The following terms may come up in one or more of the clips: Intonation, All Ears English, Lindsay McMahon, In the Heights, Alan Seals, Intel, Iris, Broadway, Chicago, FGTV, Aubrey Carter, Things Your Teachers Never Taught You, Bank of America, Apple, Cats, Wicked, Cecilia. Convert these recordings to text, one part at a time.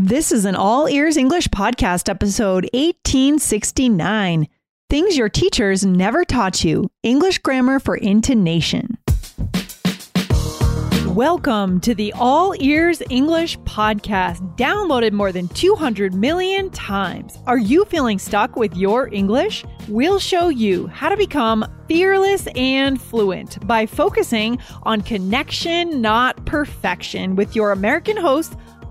This is an All Ears English podcast, episode 1869. Things your teachers never taught you. English grammar for intonation. Welcome to the All Ears English podcast, downloaded more than 200 million times. Are you feeling stuck with your English? We'll show you how to become fearless and fluent by focusing on connection, not perfection, with your American host,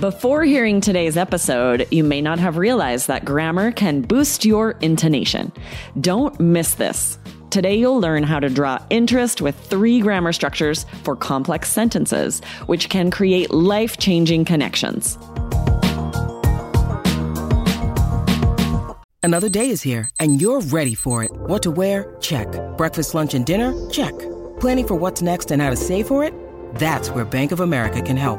Before hearing today's episode, you may not have realized that grammar can boost your intonation. Don't miss this. Today you'll learn how to draw interest with 3 grammar structures for complex sentences, which can create life-changing connections. Another day is here, and you're ready for it. What to wear? Check. Breakfast, lunch, and dinner? Check. Planning for what's next and how to save for it? That's where Bank of America can help.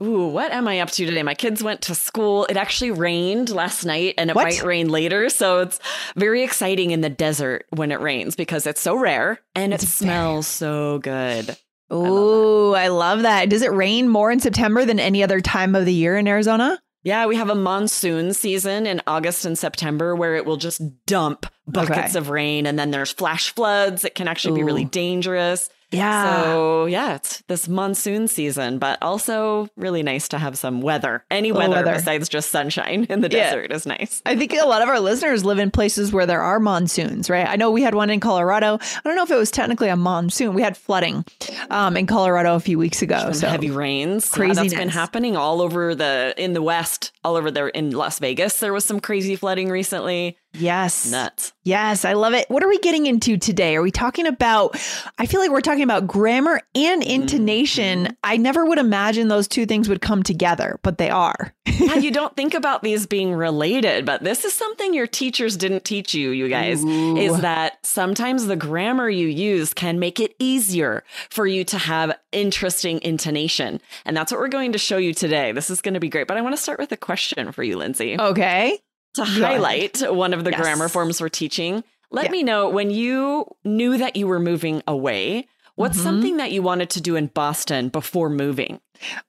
Ooh, what am I up to today? My kids went to school. It actually rained last night and it might rain later. So it's very exciting in the desert when it rains because it's so rare and it smells so good. Ooh, I love that. Does it rain more in September than any other time of the year in Arizona? Yeah, we have a monsoon season in August and September where it will just dump buckets of rain and then there's flash floods. It can actually be really dangerous. Yeah. So yeah, it's this monsoon season, but also really nice to have some weather. Any weather besides just sunshine in the desert is nice. I think a lot of our listeners live in places where there are monsoons, right? I know we had one in Colorado. I don't know if it was technically a monsoon. We had flooding in Colorado a few weeks ago. So heavy rains. Craziness. Yeah, that's been happening all over in the West, all over there in Las Vegas. There was some crazy flooding recently. Yes. Nuts. Yes, I love it. What are we getting into today? Are we talking about, I feel like we're talking about grammar and intonation. Mm-hmm. I never would imagine those two things would come together, but they are. Yeah, you don't think about these being related, but this is something your teachers didn't teach you, you guys, is that sometimes the grammar you use can make it easier for you to have interesting intonation. And that's what we're going to show you today. This is going to be great, but I want to start with a question for you, Lindsay. Okay. To highlight one of the grammar forms we're teaching, let me know when you knew that you were moving away, what's something that you wanted to do in Boston before moving?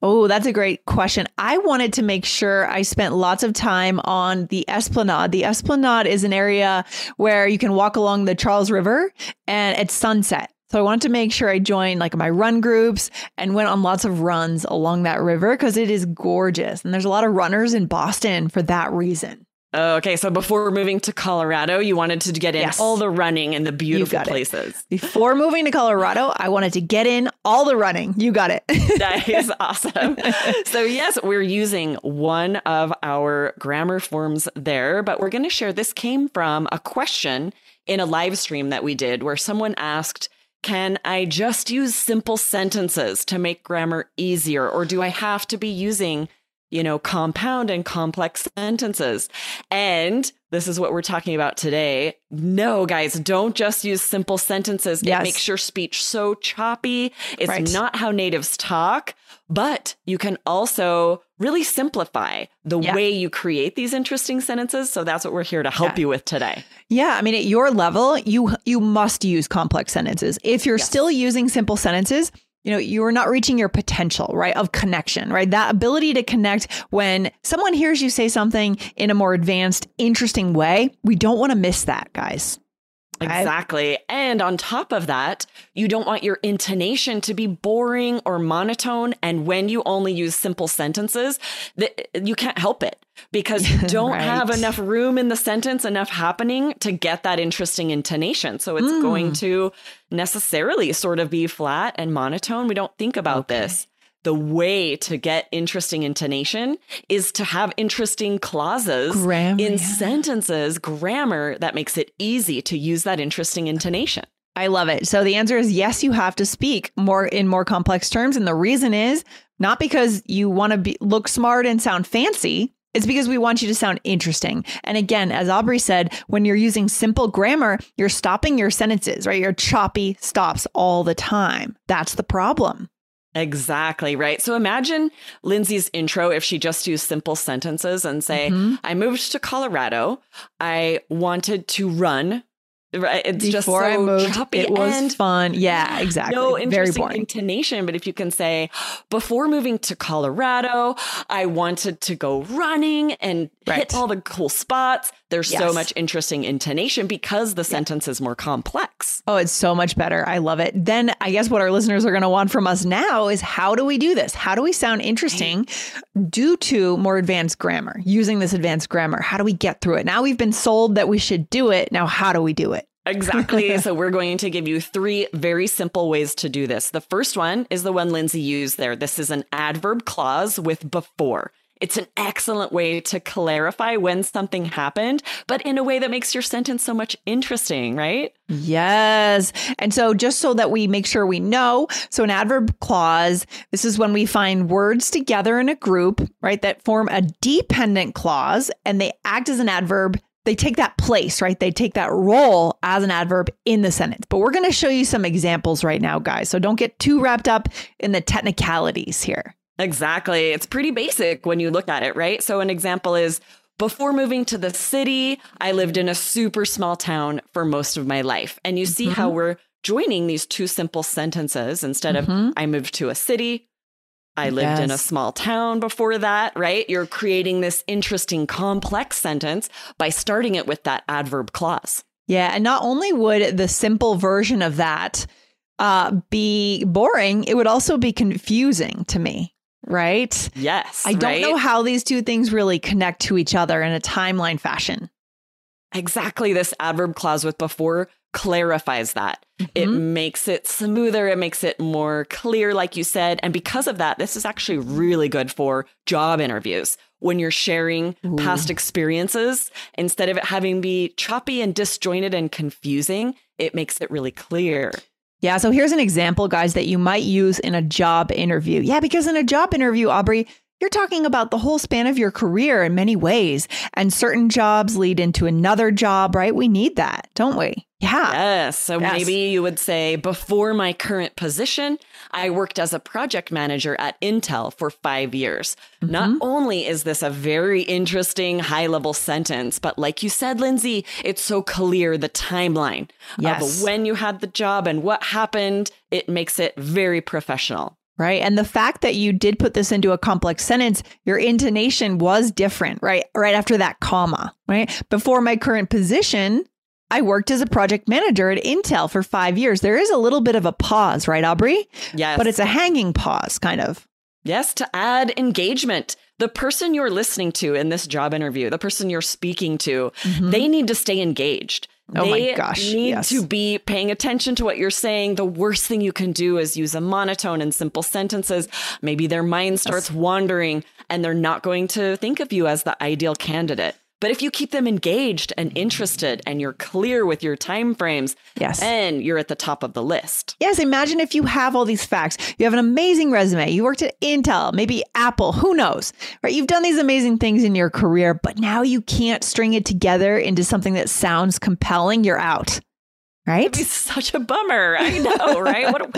Oh, that's a great question. I wanted to make sure I spent lots of time on the Esplanade. The Esplanade is an area where you can walk along the Charles River and at sunset. So I wanted to make sure I joined like my run groups and went on lots of runs along that river because it is gorgeous. And there's a lot of runners in Boston for that reason. Okay, so before moving to Colorado, you wanted to get in all the running and the beautiful places. Before moving to Colorado, I wanted to get in all the running. You got it. That is awesome. So yes, we're using one of our grammar forms there, but we're going to share this came from a question in a live stream that we did where someone asked, can I just use simple sentences to make grammar easier? Or do I have to be using compound and complex sentences? And this is what we're talking about today. No, guys, don't just use simple sentences. It makes your speech so choppy. It's not how natives talk, but you can also really simplify the way you create these interesting sentences. So that's what we're here to help you with today. Yeah. I mean, at your level, you must use complex sentences. If you're still using simple sentences, you are not reaching your potential, right, of connection, right? That ability to connect when someone hears you say something in a more advanced, interesting way, we don't want to miss that, guys. Exactly. And on top of that, you don't want your intonation to be boring or monotone. And when you only use simple sentences, you can't help it because you don't right. have enough room in the sentence, enough happening to get that interesting intonation. So it's going to necessarily sort of be flat and monotone. We don't think about this. The way to get interesting intonation is to have interesting clauses in sentences, grammar that makes it easy to use that interesting intonation. I love it. So the answer is yes, you have to speak in more complex terms. And the reason is not because you want to look smart and sound fancy. It's because we want you to sound interesting. And again, as Aubrey said, when you're using simple grammar, you're stopping your sentences, right? Your choppy stops all the time. That's the problem. Exactly right. So imagine Lindsay's intro if she just used simple sentences and say, I moved to Colorado. I wanted to run. Right. It's before just so I moved, choppy. It was and fun. Yeah, exactly. No interesting intonation. But if you can say, before moving to Colorado, I wanted to go running and hit all the cool spots. There's so much interesting intonation because the sentence is more complex. Oh, it's so much better. I love it. Then I guess what our listeners are going to want from us now is how do we do this? How do we sound interesting due to more advanced grammar? Using this advanced grammar, how do we get through it? Now we've been sold that we should do it. Now, how do we do it? Exactly. So we're going to give you three very simple ways to do this. The first one is the one Lindsay used there. This is an adverb clause with before. It's an excellent way to clarify when something happened, but in a way that makes your sentence so much interesting, right? Yes. And so just so that we make sure we know, so an adverb clause, this is when we find words together in a group, right, that form a dependent clause and they act as an adverb. They take that place, right? They take that role as an adverb in the sentence. But we're going to show you some examples right now, guys. So don't get too wrapped up in the technicalities here. Exactly. It's pretty basic when you look at it, right? So an example is, before moving to the city, I lived in a super small town for most of my life. And you see how we're joining these two simple sentences instead of I moved to a city. I lived in a small town before that, right? You're creating this interesting, complex sentence by starting it with that adverb clause. Yeah. And not only would the simple version of that be boring, it would also be confusing to me, right? Yes. I don't know how these two things really connect to each other in a timeline fashion. Exactly. This adverb clause with before clarifies that. It makes it smoother. It makes it more clear, like you said. And because of that, this is actually really good for job interviews when you're sharing past experiences. Instead of it having be choppy and disjointed and confusing, it makes it really clear. Yeah. So here's an example, guys, that you might use in a job interview. Yeah, because in a job interview, Aubrey, you're talking about the whole span of your career in many ways. And certain jobs lead into another job, right? We need that, don't we? Yeah. Yes. So maybe you would say, before my current position, I worked as a project manager at Intel for 5 years. Not only is this a very interesting high-level sentence, but like you said, Lindsay, it's so clear the timeline of when you had the job and what happened. It makes it very professional. Right. And the fact that you did put this into a complex sentence, your intonation was different, right? Right after that comma, right? Before my current position, I worked as a project manager at Intel for 5 years. There is a little bit of a pause, right, Aubrey? Yes. But it's a hanging pause, kind of. Yes, to add engagement. The person you're listening to in this job interview, the person you're speaking to, they need to stay engaged. Oh my gosh. They need to be paying attention to what you're saying. The worst thing you can do is use a monotone and simple sentences. Maybe their mind starts wandering and they're not going to think of you as the ideal candidate. But if you keep them engaged and interested and you're clear with your timeframes, then you're at the top of the list. Yes. Imagine if you have all these facts. You have an amazing resume. You worked at Intel, maybe Apple, who knows, right? You've done these amazing things in your career, but now you can't string it together into something that sounds compelling. You're out. Right? It'd be such a bummer. I know, right? What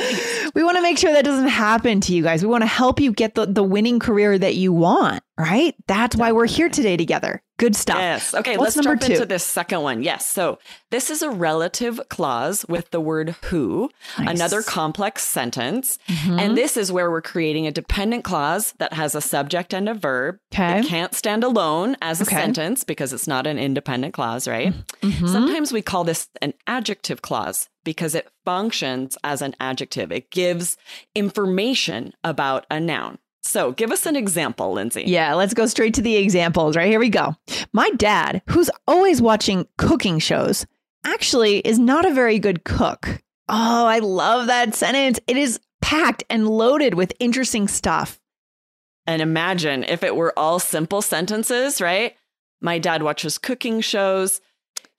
we want to make sure that doesn't happen to you guys. We want to help you get the winning career that you want. right? That's why we're here today together. Good stuff. Yes. Okay, let's jump into this second one. Yes. So this is a relative clause with the word who, another complex sentence. Mm-hmm. And this is where we're creating a dependent clause that has a subject and a verb. Okay. It can't stand alone as a sentence because it's not an independent clause, right? Mm-hmm. Sometimes we call this an adjective clause because it functions as an adjective. It gives information about a noun. So give us an example, Lindsay. Yeah, let's go straight to the examples, right? Here we go. My dad, who's always watching cooking shows, actually is not a very good cook. Oh, I love that sentence. It is packed and loaded with interesting stuff. And imagine if it were all simple sentences, right? My dad watches cooking shows.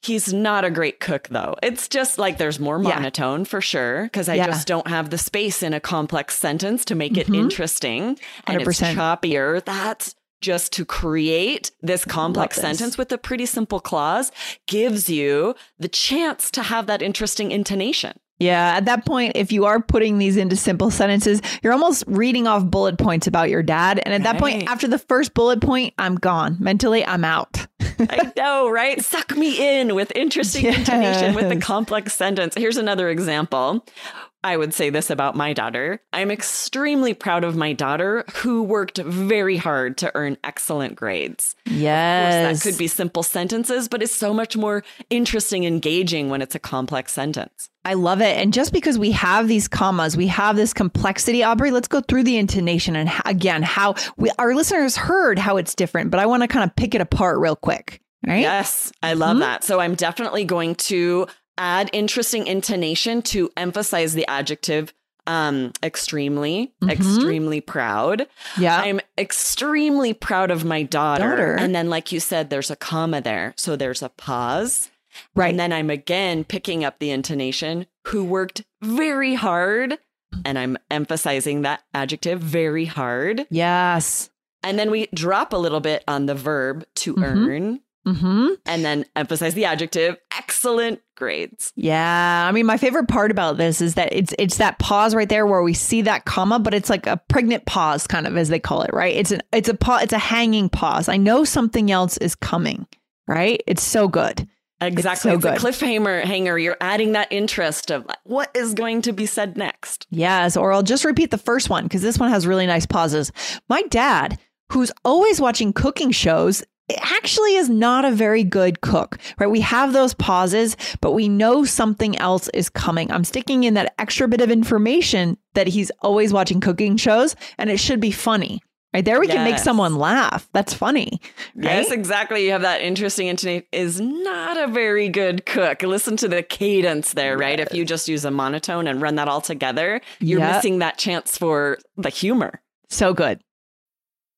He's not a great cook, though. It's just like there's more monotone for sure, because I just don't have the space in a complex sentence to make it interesting. 100%. And it's choppier. That's just to create this complex sentence with a pretty simple clause gives you the chance to have that interesting intonation. Yeah. At that point, if you are putting these into simple sentences, you're almost reading off bullet points about your dad. And at that point, after the first bullet point, I'm gone. Mentally, I'm out. I know, right? Suck me in with interesting intonation with a complex sentence. Here's another example. I would say this about my daughter. I'm extremely proud of my daughter who worked very hard to earn excellent grades. Yes. Of course, that could be simple sentences, but it's so much more interesting, engaging when it's a complex sentence. I love it. And just because we have these commas, we have this complexity, Aubrey, let's go through the intonation and again, how our listeners heard how it's different, but I want to kind of pick it apart real quick. Right? Yes, I love that. So I'm definitely going to add interesting intonation to emphasize the adjective extremely, extremely proud. Yeah, I'm extremely proud of my daughter. And then, like you said, there's a comma there. So there's a pause. Right. And then I'm again picking up the intonation, who worked very hard. And I'm emphasizing that adjective, very hard. Yes. And then we drop a little bit on the verb to earn. Mm-hmm. And then emphasize the adjective, excellent grades. Yeah. I mean, my favorite part about this is that it's that pause right there where we see that comma, but it's like a pregnant pause, kind of, as they call it, right? It's a hanging pause. I know something else is coming, right? It's so good. Exactly. It's a cliffhanger. You're adding that interest of like, what is going to be said next. Yes. Or I'll just repeat the first one because this one has really nice pauses. My dad, who's always watching cooking shows, actually is not a very good cook, right? We have those pauses, but we know something else is coming. I'm sticking in that extra bit of information that he's always watching cooking shows, and it should be funny. Right there, we can make someone laugh. That's funny. Right? Yes, exactly. You have that interesting intonation. Is not a very good cook. Listen to the cadence there, right? If you just use a monotone and run that all together, you're missing that chance for the humor. So good.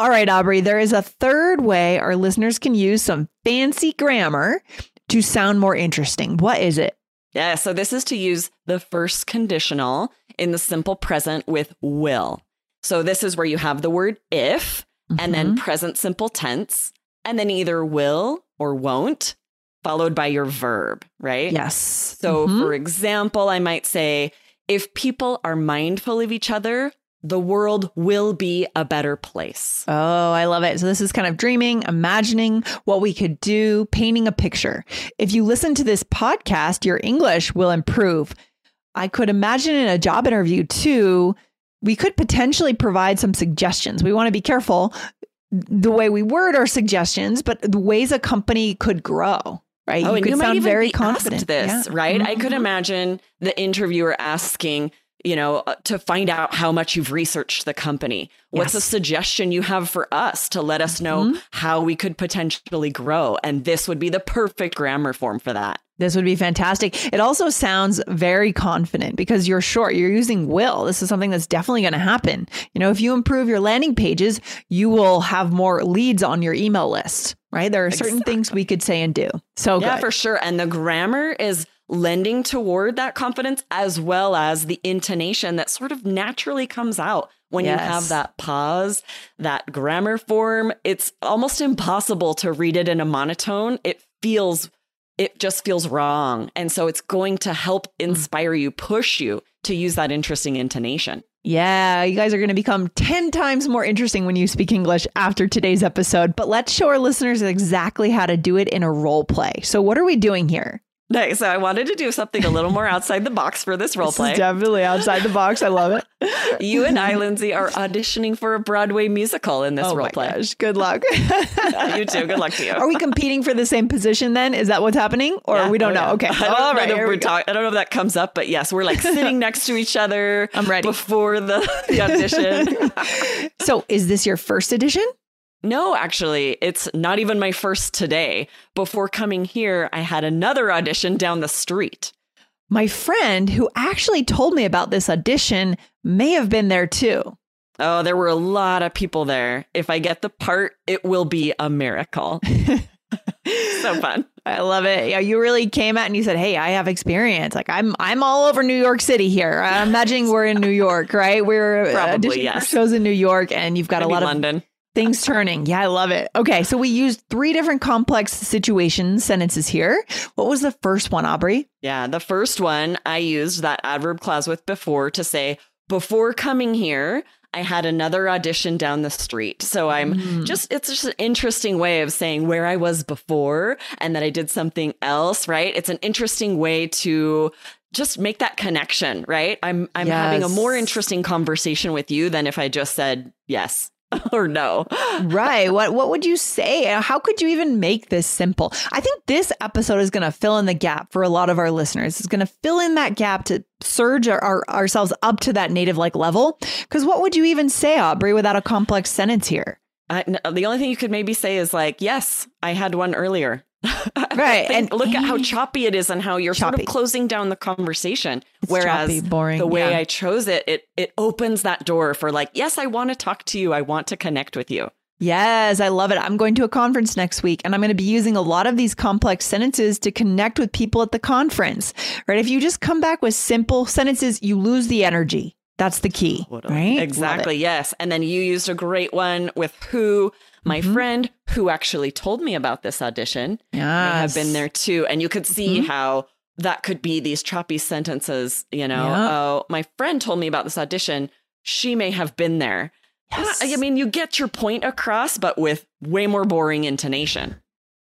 All right, Aubrey, there is a third way our listeners can use some fancy grammar to sound more interesting. What is it? Yeah, so this is to use the first conditional in the simple present with will. So this is where you have the word if and then present simple tense and then either will or won't followed by your verb, right? Yes. So for example, I might say, if people are mindful of each other, the world will be a better place. Oh, I love it. So this is kind of dreaming, imagining what we could do, painting a picture. If you listen to this podcast, your English will improve. I could imagine in a job interview too, we could potentially provide some suggestions. We want to be careful the way we word our suggestions, but the ways a company could grow. Right? Oh, you could sound very confident. Right? I could imagine the interviewer asking, you know, to find out how much you've researched the company. What's a suggestion you have for us to let us know how we could potentially grow? And this would be the perfect grammar form for that. This would be fantastic. It also sounds very confident because you're short. You're using will. This is something that's definitely going to happen. You know, if you improve your landing pages, you will have more leads on your email list, right? There are certain things we could say and do. So yeah, good. For sure. And the grammar is lending toward that confidence as well as the intonation that sort of naturally comes out when you have that pause, that grammar form. It's almost impossible to read it in a monotone. It just feels wrong. And so it's going to help inspire you, push you to use that interesting intonation. Yeah, you guys are going to become 10 times more interesting when you speak English after today's episode. But let's show our listeners exactly how to do it in a role play. So what are we doing here? Nice. So I wanted to do something a little more outside the box for this role play. This is definitely outside the box. I love it. You and I, Lindsay, are auditioning for a Broadway musical in this role play. Oh my gosh. Good luck. You too. Good luck to you. Are we competing for the same position then? Is that what's happening? Or we don't know. Okay. I don't know if that comes up, but yes, we're like sitting next to each other. I'm ready. Before the audition. So is this your first edition? No, actually, it's not even my first today. Before coming here, I had another audition down the street. My friend who actually told me about this audition may have been there too. Oh, there were a lot of people there. If I get the part, it will be a miracle. So fun. I love it. Yeah, you really came out and you said, hey, I have experience. Like I'm all over New York City here. I'm imagining we're in New York, right? We're probably for shows in New York and you've got a lot of London. Things turning. Yeah, I love it. Okay, so we used 3 different complex situation sentences here. What was the first one, Aubrey? Yeah, the first one I used that adverb clause with before to say, before coming here, I had another audition down the street. So I'm it's just an interesting way of saying where I was before and that I did something else, right? It's an interesting way to just make that connection, right? I'm having a more interesting conversation with you than if I just said yes. Or no. Right. What would you say? How could you even make this simple? I think this episode is going to fill in the gap for a lot of our listeners. It's going to fill in that gap to surge ourselves up to that native-like level. Because what would you even say, Aubrey, without a complex sentence here? The only thing you could maybe say is like, yes, I had one earlier. Right. And look at how choppy it is and how you're sort of closing down the conversation. It's whereas choppy, boring, the way I chose it, it opens that door for like, yes, I want to talk to you. I want to connect with you. Yes, I love it. I'm going to a conference next week and I'm going to be using a lot of these complex sentences to connect with people at the conference. Right. If you just come back with simple sentences, you lose the energy. That's the key. Totally. Right? Exactly. Yes. And then you used a great one with who. My friend who actually told me about this audition may have been there too. And you could see how that could be these choppy sentences, you know, oh, my friend told me about this audition. She may have been there. Yes. I mean, you get your point across, but with way more boring intonation.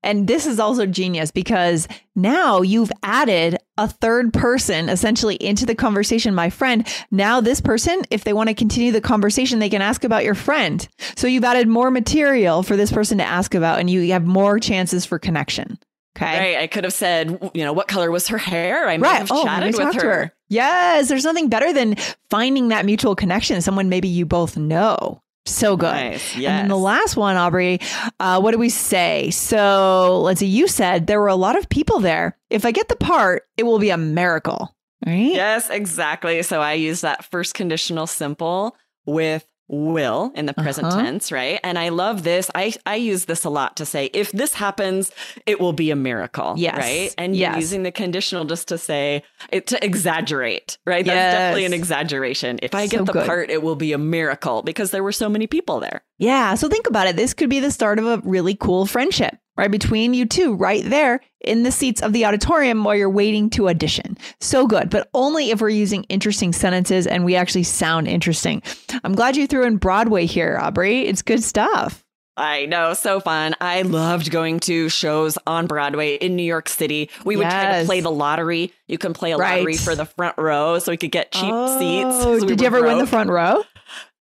And this is also genius because now you've added a third person essentially into the conversation, my friend. Now this person, if they want to continue the conversation, they can ask about your friend. So you've added more material for this person to ask about and you have more chances for connection. Okay. Right. I could have said, you know, what color was her hair? I might have chatted with her. Yes. There's nothing better than finding that mutual connection. Someone maybe you both know. So good. Nice, yes. And then the last one, Aubrey, what do we say? So let's see, you said there were a lot of people there. If I get the part, it will be a miracle, right? Yes, exactly. So I use that first conditional simple with will in the present tense, right? And I love this. I use this a lot to say, if this happens, it will be a miracle, right? And you're using the conditional just to say it, to exaggerate, right? That's definitely an exaggeration. If I get part, it will be a miracle because there were so many people there. Yeah. So think about it. This could be the start of a really cool friendship, right? Between you two right there in the seats of the auditorium while you're waiting to audition. So good, but only if we're using interesting sentences and we actually sound interesting. I'm glad you threw in Broadway here, Aubrey. It's good stuff. I know. So fun. I loved going to shows on Broadway in New York City. We would try to play the lottery. You can play a lottery for the front row so we could get cheap seats. So did you ever win the front row?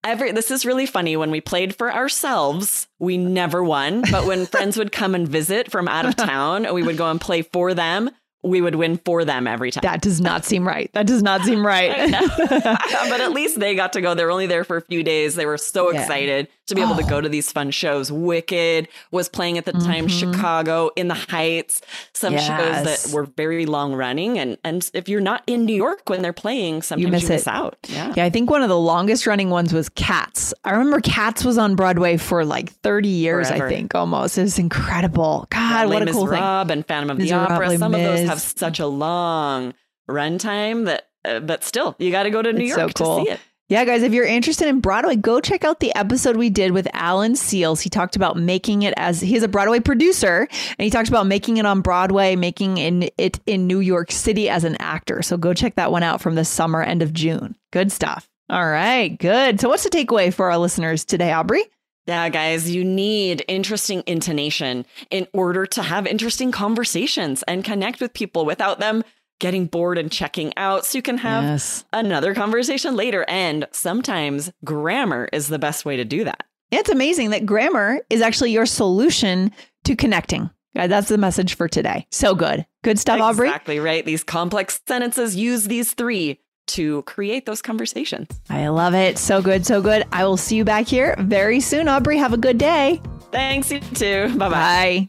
This is really funny. When we played for ourselves, we never won. But when friends would come and visit from out of town, we would go and play for them. we would win for them every time. That does not seem right. That does not seem right. But at least they got to go. They were only there for a few days. They were so excited to be able to go to these fun shows. Wicked was playing at the time, Chicago, In the Heights, some shows that were very long running. And if you're not in New York when they're playing, sometimes you miss out. Yeah, I think one of the longest running ones was Cats. I remember Cats was on Broadway for like 30 years, forever. I think, almost. It was incredible. God, what a cool thing. And Phantom of the Opera. Some of those have such a long run time that, but still, you got to go to New York to see it. Yeah, guys, if you're interested in Broadway, go check out the episode we did with Alan Seals. He talked about making it as he's a Broadway producer, and he talked about making it on Broadway, making it in New York City as an actor. So go check that one out from the summer, end of June. Good stuff. All right, good. So what's the takeaway for our listeners today, Aubrey? Yeah, guys, you need interesting intonation in order to have interesting conversations and connect with people without them getting bored and checking out, so you can have another conversation later. And sometimes grammar is the best way to do that. It's amazing that grammar is actually your solution to connecting. That's the message for today. So good. Good stuff, Aubrey. Exactly right. These complex sentences use these three to create those conversations. I love it. So good. So good. I will see you back here very soon. Aubrey, have a good day. Thanks, you too. Bye-bye. Bye.